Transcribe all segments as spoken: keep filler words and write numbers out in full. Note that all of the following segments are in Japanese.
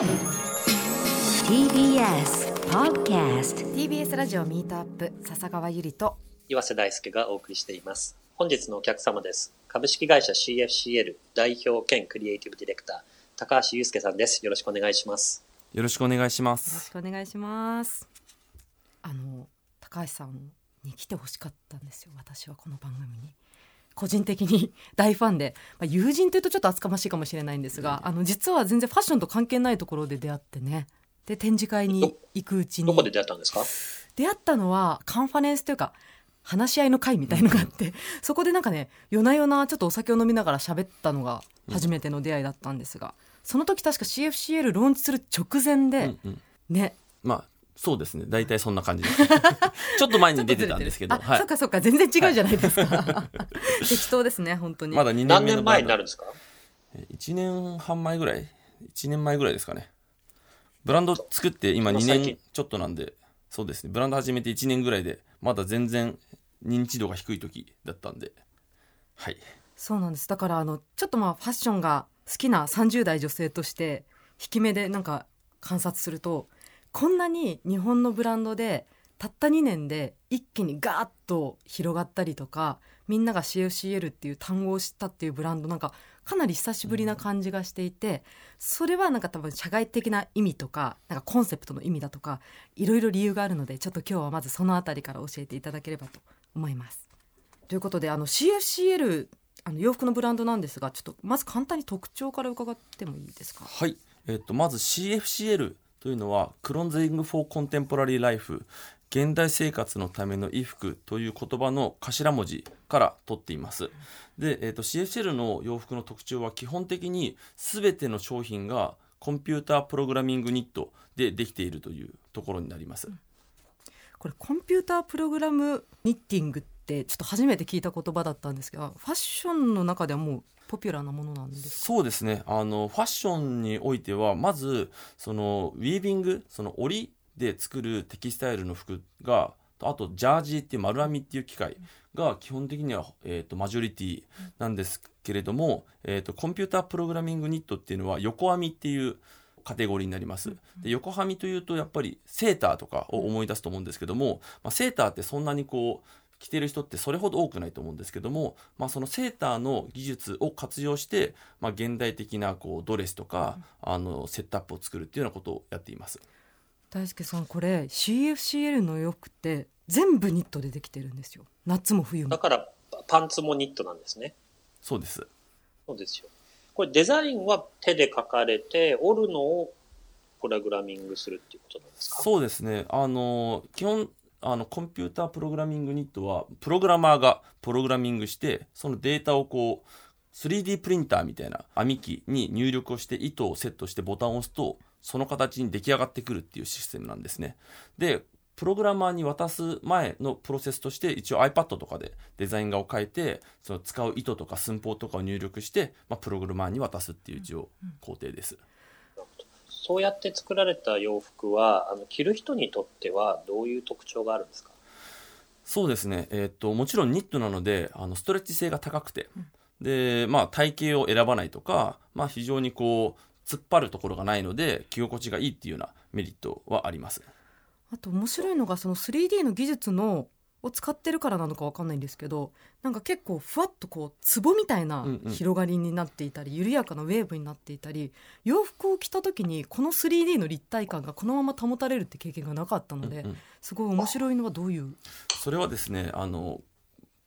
ティービーエス Podcast ティービーエス ラジオミートアップ、笹川ゆりと岩瀬大輔がお送りしています。本日のお客様です。株式会社 シーエフシーエル 代表兼クリエイティブディレクター高橋祐介さんです。よろしくお願いします。よろしくお願いします。よろしくお願いします。あの高橋さんに来てほしかったんですよ。私はこの番組に個人的に大ファンで、まあ、友人というとちょっと厚かましいかもしれないんですが、あの実は全然ファッションと関係ないところで出会ってね。で展示会に行くうちに ど, どこで出会ったんですか？出会ったのはカンファレンスというか話し合いの会みたいのがあって、うん、そこでなんかね夜な夜なちょっとお酒を飲みながら喋ったのが初めての出会いだったんですが、うん、その時確か シーエフシーエル ローンチする直前で、うんうん、ね、まあそうですね、大体そんな感じですちょっと前に出てたんですけど、はい、そっかそっか、全然違うじゃないですか、はい、適当ですね本当に。まだにねんめの何年前になるんですか？いちねんはん前ぐらい、いちねんまえぐらいですかね。ブランド作って今にねんちょっとなんで、そうですね、ブランド始めていちねんぐらいでまだ全然認知度が低い時だったんで、はい、そうなんです。だからあのちょっとまあファッションが好きなさんじゅう代女性として引き目でなんか観察すると、こんなに日本のブランドでたったにねんで一気にガーッと広がったりとか、みんなが シーエフシーエル っていう単語を知ったっていうブランド、なんかかなり久しぶりな感じがしていて、それはなんか多分社外的な意味とか、 なんかコンセプトの意味だとかいろいろ理由があるので、ちょっと今日はまずそのあたりから教えていただければと思います。ということであの シーエフシーエル、 あの洋服のブランドなんですが、ちょっとまず簡単に特徴から伺ってもいいですか？はい、えー、とまず シーエフシーエルというのはClothing for Contemporary Life、 現代生活のための衣服という言葉の頭文字から取っています。で、えー、と シーエフシーエル の洋服の特徴は基本的に全ての商品がコンピュータープログラミングニットでできているというところになります。これコンピュータープログラムニッティングってちょっと初めて聞いた言葉だったんですが、ファッションの中ではもうポピュラーなものなんですか？そうですね、あのファッションにおいてはまずそのウィービング、その織りで作るテキスタイルの服が、あとジャージーっていう丸編みっていう機械が基本的には、えーとマジョリティなんですけれども、えーとコンピュータープログラミングニットっていうのは横編みっていうカテゴリーになります。で横編みというとやっぱりセーターとかを思い出すと思うんですけども、まあ、セーターってそんなにこう着てる人ってそれほど多くないと思うんですけども、まあ、そのセーターの技術を活用して、まあ、現代的なこうドレスとか、うん、あのセットアップを作るっていうようなことをやっています。大輔さん、これ シーエフシーエル の洋服って全部ニットでできてるんですよ。夏も冬も。だからパンツもニットなんですね。そうです、そうですよ。これデザインは手で描かれて、織るのをプログラミングするっていうことなんですか？そうですね、あの基本あのコンピュータープログラミングニットはプログラマーがプログラミングして、そのデータをこう スリーディー プリンターみたいな編み機に入力をして、糸をセットしてボタンを押すとその形に出来上がってくるっていうシステムなんですね。でプログラマーに渡す前のプロセスとして、一応 iPad とかでデザイン画を変えて、その使う糸とか寸法とかを入力して、まあ、プログラマーに渡すっていう一応工程です。そうやって作られた洋服はあの着る人にとってはどういう特徴があるんですか？そうですね、えー、ともちろんニットなのであのストレッチ性が高くて、で、まあ、体型を選ばないとか、まあ、非常にこう突っ張るところがないので着心地がいいっていうようなメリットはあります。あと面白いのがその スリーディー の技術のを使ってるからなのか分かんないんですけど、なんか結構ふわっとこうツボみたいな広がりになっていたり、うんうん、緩やかなウェーブになっていたり、洋服を着た時にこの スリーディー の立体感がこのまま保たれるって経験がなかったので、うんうん、すごい面白いのはどういう？それはですね、あの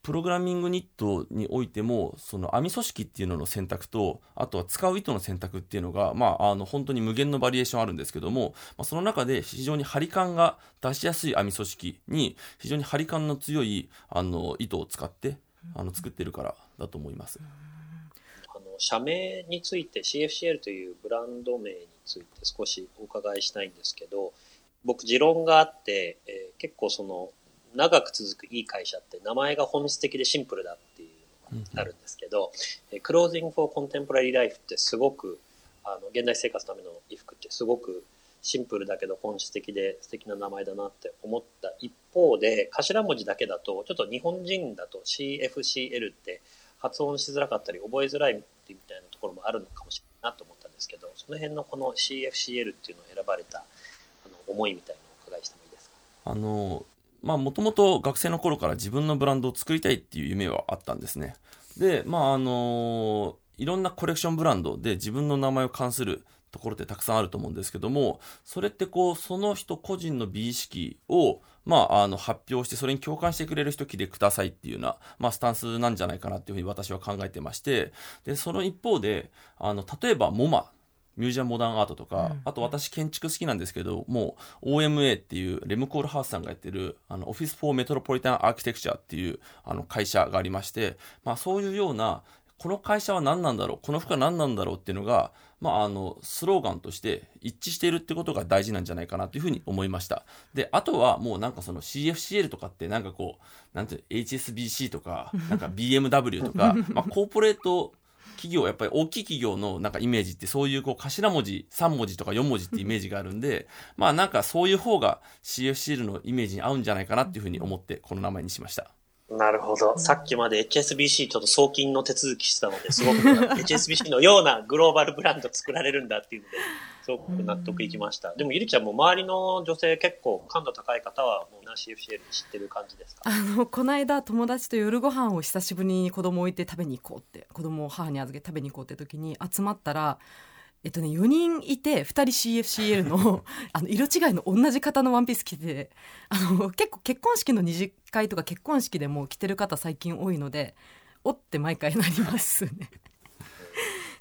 プログラミングニットにおいてもその編み組織っていうのの選択と、あとは使う糸の選択っていうのが、まあ、あの本当に無限のバリエーションあるんですけども、まあ、その中で非常に張り感が出しやすい編み組織に非常に張り感の強いあの糸を使ってあの作ってるからだと思います。あの社名について シーエフシーエル というブランド名について少しお伺いしたいんですけど、僕持論があって、えー、結構その長く続くいい会社って名前が本質的でシンプルだっていうのがあるんですけど、うん、Clothing for Contemporary Life ってすごくあの現代生活のための衣服ってすごくシンプルだけど本質的で素敵な名前だなって思った一方で、頭文字だけだとちょっと日本人だと シーエフシーエル って発音しづらかったり覚えづらいみたいなところもあるのかもしれないなと思ったんですですけど、その辺のこの シーエフシーエル っていうのを選ばれたあの思いみたいなのをお伺いしてもいいですか？あのまあもともと学生の頃から自分のブランドを作りたいっていう夢はあったんですね。で、まああのいろんなコレクションブランドで自分の名前を冠するところってたくさんあると思うんですけども、それってこうその人個人の美意識をまあ、あの発表してそれに共感してくれる人来てくださいっていうような、まあ、スタンスなんじゃないかなっていうふうに私は考えてまして、でその一方であの例えば モマ ミュージアムモダンアートとか、うん、あと私建築好きなんですけどもう オーエムエー っていうレムコールハウスさんがやってるあの Office for Metropolitan Architecture っていうあの会社がありまして、まあ、そういうようなこの会社は何なんだろう、この服は何なんだろうっていうのが、まあ、あのスローガンとして一致しているってことが大事なんじゃないかなというふうに思いました。で、あとはもうなんかその シーエフシーエル とかってなんかこうなんていう エイチエスビーシー とかなんか ビーエムダブリュー とかまあコーポレート企業やっぱり大きい企業のなんかイメージってそういうこう頭文字さん文字とかよん文字ってイメージがあるんで、まあなんかそういう方が シーエフシーエル のイメージに合うんじゃないかなというふうに思ってこの名前にしました。なるほど。さっきまで エイチエスビーシー ちょっと送金の手続きしてたのですごくエイチエスビーシー のようなグローバルブランド作られるんだっていうのですごく納得いきました。でもゆりちゃんも周りの女性結構感度高い方はもうな シーエフシーエル 知ってる感じですか？あのこの間友達と夜ご飯を久しぶりに子供置いて食べに行こうって子供を母に預けて食べに行こうって時に集まったらえっとね、よにんいてふたり シーエフシーエル の, あの色違いの同じ型のワンピース着ててあの結構結婚式の二次会とか結婚式でも着てる方最近多いのでおって毎回なりますね。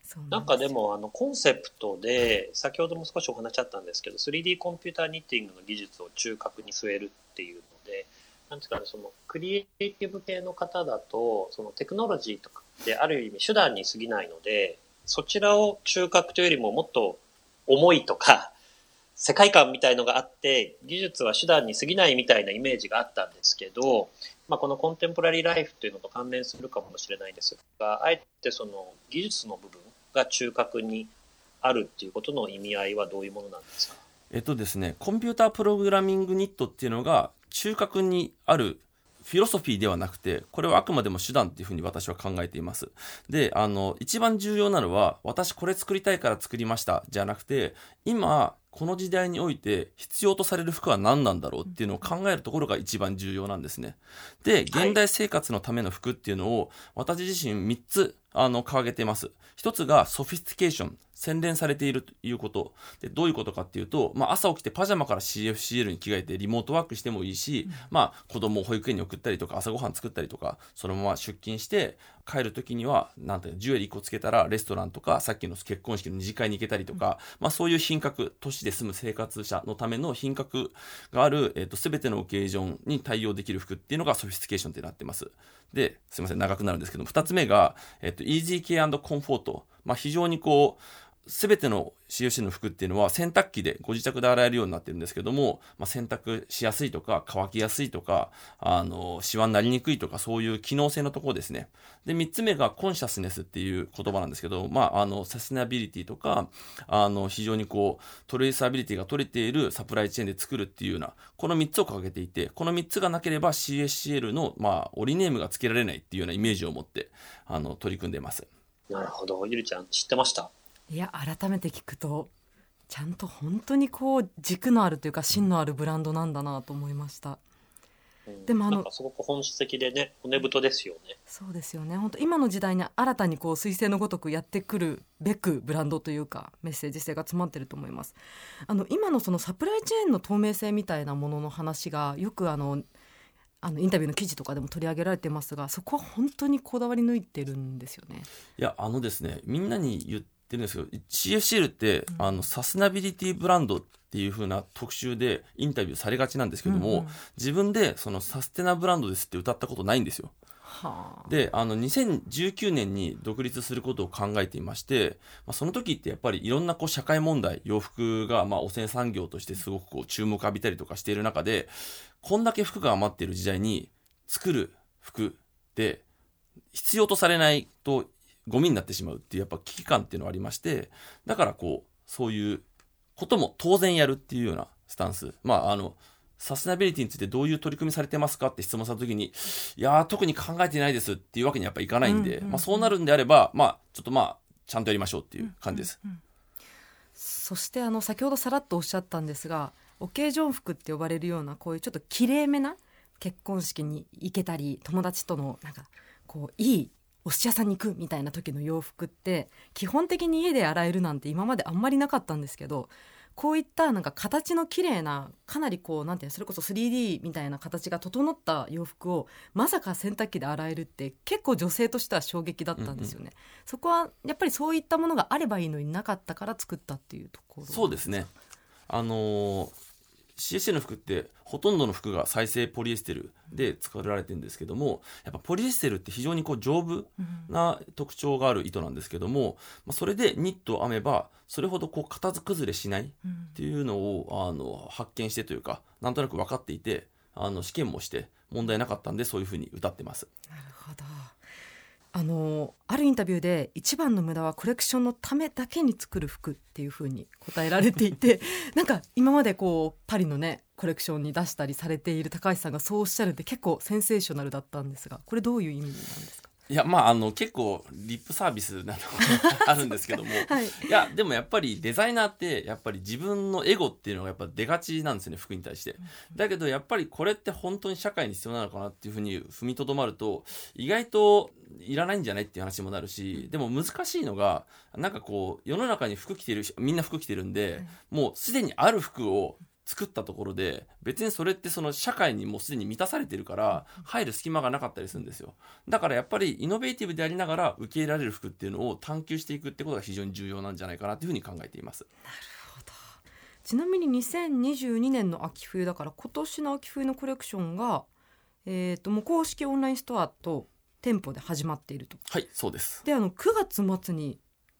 そうなんです。なんかでもあのコンセプトで先ほども少しお話しあったんですけど スリーディー コンピューターニッティングの技術を中核に据えるっていうのでなんていうか、ね、そのクリエイティブ系の方だとそのテクノロジーとかってある意味手段に過ぎないのでそちらを中核というよりももっと思いとか世界観みたいのがあって技術は手段に過ぎないみたいなイメージがあったんですけど、まあ、このコンテンポラリーライフというのと関連するかもしれないですがあえてその技術の部分が中核にあるっていうことの意味合いはどういうものなんですか？えっとですね、コンピュータープログラミングニットっていうのが中核にあるフィロソフィーではなくてこれはあくまでも手段っていうふうに私は考えています。で、あの一番重要なのは私これ作りたいから作りましたじゃなくて今この時代において必要とされる服は何なんだろうっていうのを考えるところが一番重要なんですね。で、現代生活のための服っていうのを私自身みっつあの掲げています。一つがソフィスティケーション、洗練されているということで、どういうことかっていうと、まあ、朝起きてパジャマから シーエフシーエル に着替えてリモートワークしてもいいし、うん、まあ子供を保育園に送ったりとか朝ごはん作ったりとかそのまま出勤して帰る時にはなんていうジュエリーいっこつけたらレストランとかさっきの結婚式の二次会に行けたりとか、うんまあ、そういう品格、都市で住む生活者のための品格がある、えーと、全てのオケージョンに対応できる服っていうのがソフィスティケーションってなってます。で、すいません長くなるんですけども、ふたつめが、えーとイージー系&コンフォート、まあ、非常にこう全ての シーエフシーエル の服っていうのは洗濯機でご自宅で洗えるようになってるんですけども、まあ、洗濯しやすいとか乾きやすいとかあのシワになりにくいとかそういう機能性のところですね。でみっつめがコンシャスネスっていう言葉なんですけど、まあ、あのサステナビリティとかあの非常にこうトレーサビリティが取れているサプライチェーンで作るっていうようなこのみっつを掲げていて、このみっつがなければ シーエフシーエル の、まあ、オリネームがつけられないっていうようなイメージを持ってあの取り組んでいます。なるほど。ゆりちゃん知ってました？いや改めて聞くとちゃんと本当にこう軸のあるというか芯のあるブランドなんだなと思いました、うん、でもあのなんかすごく本質的でね骨太ですよね。そうですよね。本当今の時代に新たにこう彗星のごとくやってくるべくブランドというかメッセージ性が詰まってると思います。あの今のそのサプライチェーンの透明性みたいなものの話がよくあのあのインタビューの記事とかでも取り上げられてますが、そこは本当にこだわり抜いてるんですよね。いやあのですね、みんなに言ってるんですけど シーエフシーエル って、うん、あのサステナビリティブランドっていう風な特集でインタビューされがちなんですけども、うんうん、自分でそのサステナブランドですって歌ったことないんですよ。はあ、であのにせんじゅうきゅうねんに独立することを考えていまして、まあ、その時ってやっぱりいろんなこう社会問題、洋服がまあ汚染産業としてすごくこう注目浴びたりとかしている中でこんだけ服が余っている時代に作る服で必要とされないとゴミになってしまうっていうやっぱ危機感っていうのがありまして、だからこうそういうことも当然やるっていうようなスタンス、まああのサステナビリティについてどういう取り組みされてますかって質問したときに、いや特に考えてないですっていうわけにやっぱいかないんで、うんうんうん、まあ、そうなるんであれば、まあ、ちょっとまあちゃんとやりましょうっていう感じです。うんうんうん、そしてあの先ほどさらっとおっしゃったんですが、オケージョン服って呼ばれるようなこういうちょっときれいめな結婚式に行けたり、友達とのなんかこういいお寿司屋さんに行くみたいな時の洋服って基本的に家で洗えるなんて今まであんまりなかったんですけど、こういったなんか形の綺麗なかなりこうなんていうのそれこそ スリーディー みたいな形が整った洋服をまさか洗濯機で洗えるって結構女性としては衝撃だったんですよね、うんうん、そこはやっぱりそういったものがあればいいのになかったから作ったっていうところ。そうですね、あのー、シーエスシー の服ってほとんどの服が再生ポリエステルで作られてるんですけども、やっぱポリエステルって非常にこう丈夫な特徴がある糸なんですけども、うん、それでニットを編めばそれほどこう型崩れしないっていうのをあの発見してというかなんとなく分かっていて、あの試験もして問題なかったんでそういうふうに歌ってます。なるほど。あのあるインタビューで一番の無駄はコレクションのためだけに作る服っていう風に答えられていてなんか今までこうパリのねコレクションに出したりされている高橋さんがそうおっしゃるんで結構センセーショナルだったんですが、これどういう意味なんですか。いや、まあ、あの結構リップサービスなのあるんですけども、はい、いやでもやっぱりデザイナーってやっぱり自分のエゴっていうのがやっぱ出がちなんですよね、服に対して。だけどやっぱりこれって本当に社会に必要なのかなっていうふうに踏みとどまると意外といらないんじゃないっていう話もなるし、でも難しいのがなんかこう世の中に服着てる、みんな服着てるんでもうすでにある服を作ったところで別にそれってその社会にもうすでに満たされてるから入る隙間がなかったりするんですよ。だからやっぱりイノベーティブでありながら受け入れられる服っていうのを探求していくってことが非常に重要なんじゃないかなというふうに考えています。なるほど。ちなみににせんにじゅうにねんの秋冬だから今年の秋冬のコレクションが、えー、ともう公式オンラインストアと店舗で始まっていると。はい、そうです。であのくがつ末に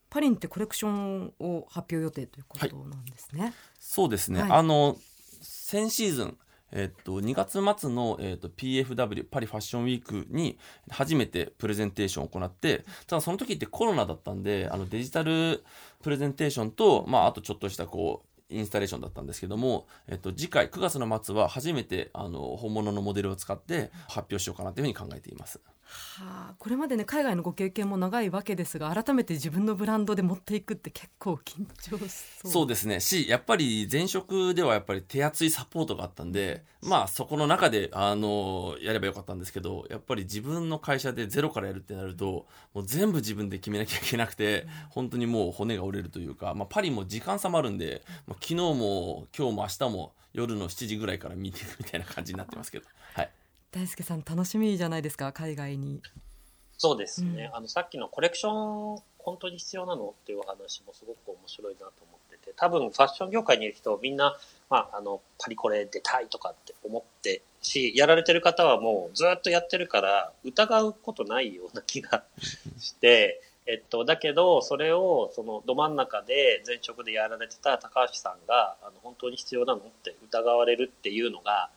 パリンってコレクションを発表予定ということなんですね、はい、そうですね、はい、あの先シーズン、えっと、にがつまつの、えっと、ピーエフダブリュー パリファッションウィークに初めてプレゼンテーションを行って、ただその時ってコロナだったんであのデジタルプレゼンテーションと、まあ、あとちょっとしたこうインスタレーションだったんですけども、えっと、次回くがつの末は初めてあの本物のモデルを使って発表しようかなというふうに考えています。はあ、これまでね海外のご経験も長いわけですが改めて自分のブランドで持っていくって結構緊張しそう。そうですね、しやっぱり前職ではやっぱり手厚いサポートがあったんで、まあそこの中であのやればよかったんですけど、やっぱり自分の会社でゼロからやるってなるともう全部自分で決めなきゃいけなくて本当にもう骨が折れるというか、まあ、パリも時間差もあるんで、まあ、昨日も今日も明日も夜のしちじぐらいからミーティングみたいな感じになってますけど、はい。大輔さん楽しみじゃないですか海外に。そうですね、うん、あのさっきのコレクション本当に必要なのっていう話もすごく面白いなと思ってて、多分ファッション業界にいる人みんな、まあ、あのパリコレ出たいとかって思ってし、やられてる方はもうずっとやってるから疑うことないような気がしてえっと、だけどそれをそのど真ん中で前職でやられてた高橋さんがあの本当に必要なのって疑われるっていうのが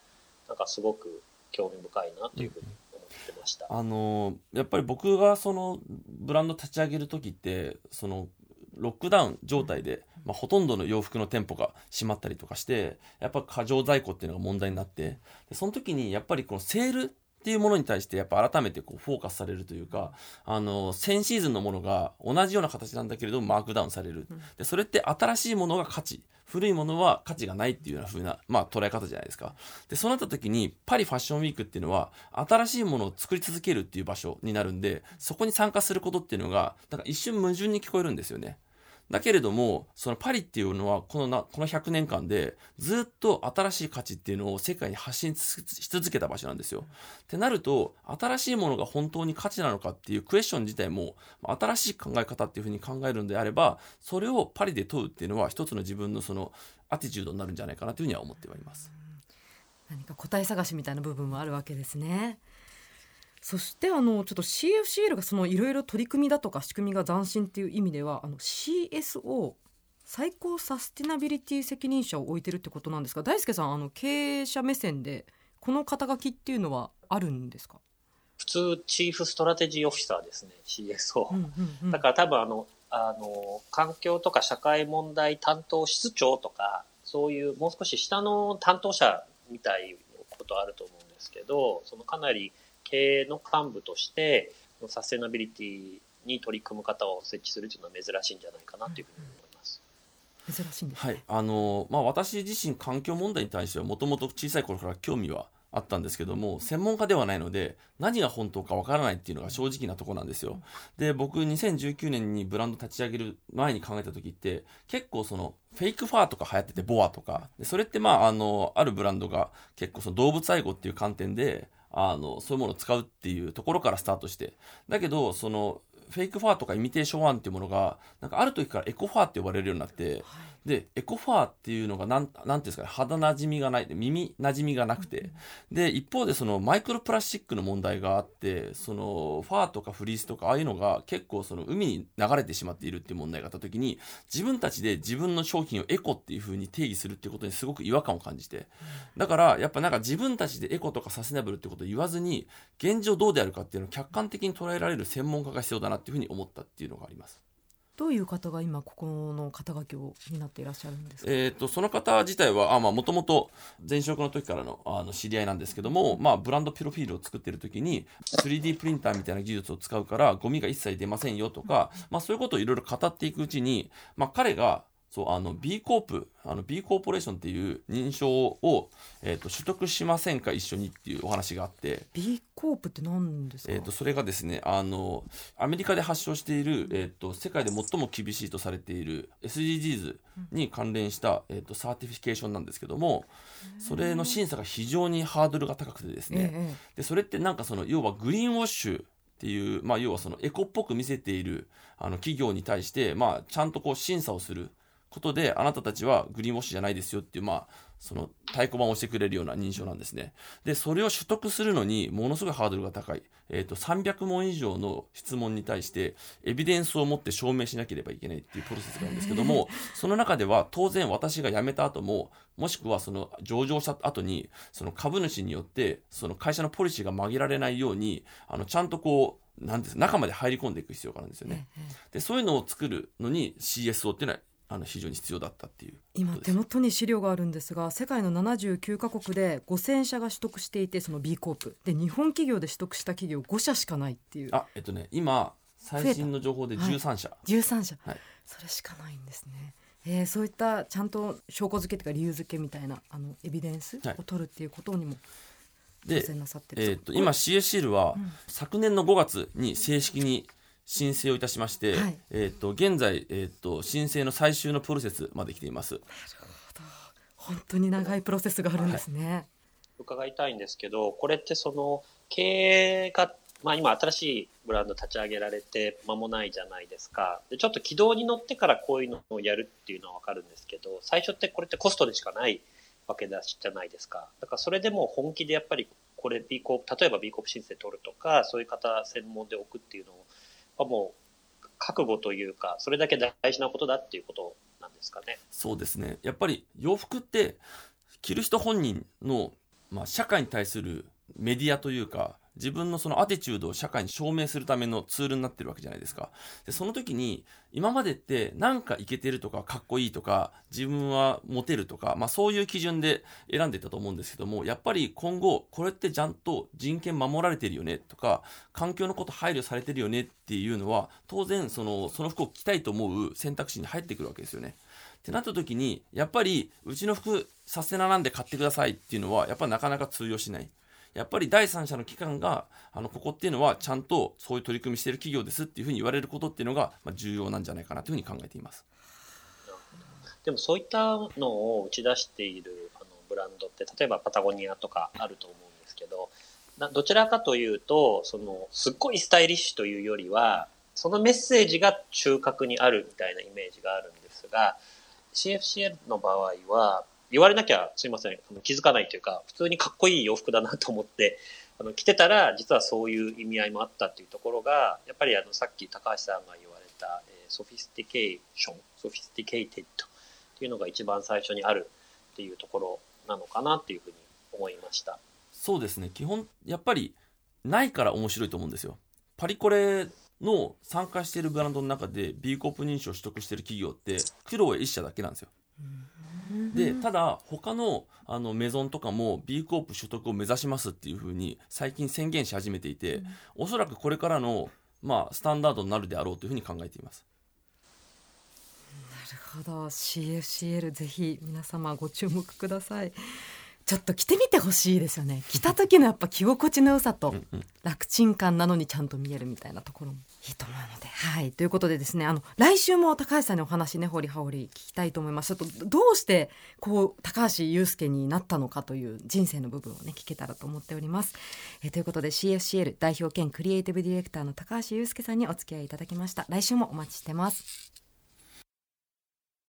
なんかすごく興味深いなというふうに思ってました。あのやっぱり僕がそのブランド立ち上げる時ってそのロックダウン状態で、まあ、ほとんどの洋服の店舗が閉まったりとかしてやっぱ過剰在庫っていうのが問題になって、でその時にやっぱりこのセールっていうものに対してやっぱ改めてこうフォーカスされるというか、あの先シーズンのものが同じような形なんだけれどもマークダウンされる、でそれって新しいものが価値、古いものは価値がないっていうような風な、まあ、捉え方じゃないですか。でそうなった時にパリファッションウィークっていうのは新しいものを作り続けるっていう場所になるんで、そこに参加することっていうのがなんか一瞬矛盾に聞こえるんですよね。だけれどもそのパリっていうのはこのな、このひゃくねんかんでずっと新しい価値っていうのを世界に発信し続けた場所なんですよ。ってなると新しいものが本当に価値なのかっていうクエスチョン自体も新しい考え方っていうふうに考えるのであれば、それをパリで問うっていうのは一つの自分のそのアティチュードになるんじゃないかなというふうには思ってはいます。何か答え探しみたいな部分もあるわけですね。そしてあのちょっと シーエフシーエル がそのいろいろ取り組みだとか仕組みが斬新っていう意味ではあの シーエスオー 最高サステナビリティ責任者を置いてるってことなんですが、大輔さんあの経営者目線でこの肩書きっていうのはあるんですか。普通チーフストラテジーオフィサーですね シーエスオー、うんうんうん、だから多分あのあの環境とか社会問題担当室長とかそういうもう少し下の担当者みたいなことあると思うんですけど、そのかなり経営の幹部としてサステナビリティに取り組む方を設置するというのは珍しいんじゃないかなというふうに思います。珍しいんですね。はい、あのまあ、私自身環境問題に対してはもともと小さい頃から興味はあったんですけども、専門家ではないので何が本当かわからないっていうのが正直なところなんですよ。で、僕にせんじゅうきゅうねんにブランド立ち上げる前に考えた時って結構そのフェイクファーとか流行ってて、ボアとかで、それってまああのあるブランドが結構その動物愛護っていう観点であのそういうものを使うっていうところからスタートして、だけどそのフェイクファーとかイミテーションワンっていうものがなんかある時からエコファーって呼ばれるようになって、はい、でエコファーっていうのがなん、なんていうんですかね、肌なじみがない、耳なじみがなくて、うん、で一方でそのマイクロプラスチックの問題があって、そのファーとかフリースとかああいうのが結構その海に流れてしまっているっていう問題があった時に、自分たちで自分の商品をエコっていう風に定義するっていうことにすごく違和感を感じて、だからやっぱなんか自分たちでエコとかサステナブルってことを言わずに現状どうであるかっていうのを客観的に捉えられる専門家が必要だなっていうふうに思ったっていうのがあります。どういう方が今ここの肩書きを担っていらっしゃるんですか？えー、とその方自体はもともと前職の時からの、 あの知り合いなんですけども、まあ、ブランドプロフィールを作っている時に スリーディー プリンターみたいな技術を使うからゴミが一切出ませんよとか、まあ、そういうことをいろいろ語っていくうちに、まあ、彼がそうあの B コープあの B コーポレーションっていう認証を、えー、と取得しませんか一緒にっていうお話があって、 B コープって何ですか？えー、とそれがですね、あのアメリカで発祥している、えー、と世界で最も厳しいとされている エスディージーズ に関連した、うんえー、とサーティフィケーションなんですけども、それの審査が非常にハードルが高くてですね、えー、でそれってなんかその要はグリーンウォッシュっていう、まあ、要はそのエコっぽく見せているあの企業に対して、まあ、ちゃんとこう審査をすることで、あなたたちはグリーンウォッシュじゃないですよっていう、まあ、その太鼓判をしてくれるような認証なんですね。でそれを取得するのにものすごいハードルが高い、えー、とさんびゃくもん以上の質問に対してエビデンスを持って証明しなければいけないっていうプロセスがあるんですけども、その中では当然私が辞めた後も、もしくはその上場した後にその株主によってその会社のポリシーが曲げられないように、あのちゃんとこうなんです中まで入り込んでいく必要があるんですよね。でそういうのを作るのに シーエスオー っていうのはあの非常に必要だったっていうことです。今手元に資料があるんですが、世界のななじゅうきゅうかこくでごせんしゃが取得していて、その B コープで日本企業で取得した企業ごしゃしかないっていう。あ、えっとね、今最新の情報でじゅうさんしゃ、はい、じゅうさんしゃ、はい、それしかないんですね。えー、そういったちゃんと証拠付けというか理由付けみたいなあのエビデンスを取るっていうことにも、はいでなさってるえー、っと今 シーエスシーエル は、うん、昨年のごがつに正式に申請をいたしまして、はいえー、と現在、えー、と申請の最終のプロセスまで来ています。なるほど、本当に長いプロセスがあるんですね。はい、伺いたいんですけど、これってその経営が、まあ、今新しいブランド立ち上げられて間もないじゃないですか。でちょっと軌道に乗ってからこういうのをやるっていうのは分かるんですけど、最初ってこれってコストでしかないわけじゃないですか。だからそれでも本気でやっぱりこれ B コープ、例えば B コープ申請取るとか、そういう方専門で置くっていうのをもう覚悟というか、それだけ大事なことだっていうことなんですかね。そうですね、やっぱり洋服って着る人本人の、まあ、社会に対するメディアというか、自分のそのアティチュードを社会に証明するためのツールになってるわけじゃないですか。でその時に今までってなんかイケてるとかかっこいいとか自分はモテるとか、まあ、そういう基準で選んでいたと思うんですけども、やっぱり今後これってちゃんと人権守られてるよねとか環境のこと配慮されてるよねっていうのは当然その、その服を着たいと思う選択肢に入ってくるわけですよね。ってなった時にやっぱりうちの服サステナなんで買ってくださいっていうのはやっぱなかなか通用しない。やっぱり第三者の機関があのここっていうのはちゃんとそういう取り組みしている企業ですっていうふうに言われることっていうのが、まあ、重要なんじゃないかなというふうに考えています。でもそういったのを打ち出しているあのブランドって例えばパタゴニアとかあると思うんですけど、などちらかというとそのすっごいスタイリッシュというよりはそのメッセージが中核にあるみたいなイメージがあるんですが、 シーエフシーエル の場合は言われなきゃすいません気づかないというか、普通にかっこいい洋服だなと思ってあの着てたら実はそういう意味合いもあったっていうところがやっぱりあのさっき高橋さんが言われた、えー、ソフィスティケーションソフィスティケイテッドっていうのが一番最初にあるっていうところなのかなっていうふうに思いました。そうですね、基本やっぱりないから面白いと思うんですよ。パリコレの参加しているブランドの中で B コープ認証を取得している企業ってクロエいっしゃだけなんですよ。うんでただ他 の, あのメゾンとかも B コープ取得を目指しますっていう風に最近宣言し始めていて、おそらくこれからの、まあ、スタンダードになるであろうという風に考えています。なるほど シーエフシーエル ぜひ皆様ご注目ください。ちょっと着てみてほしいですよね。着た時のやっぱ着心地の良さと楽ちん感なのにちゃんと見えるみたいなところもいいと思うので、はい、ということでですね、あの来週も高橋さんにお話ね、堀羽織聞きたいと思います。ちょっとどうしてこう高橋祐介になったのかという人生の部分をね聞けたらと思っております。えということで シーエフシーエル 代表兼クリエイティブディレクターの高橋祐介さんにお付き合いいただきました。来週もお待ちしてます。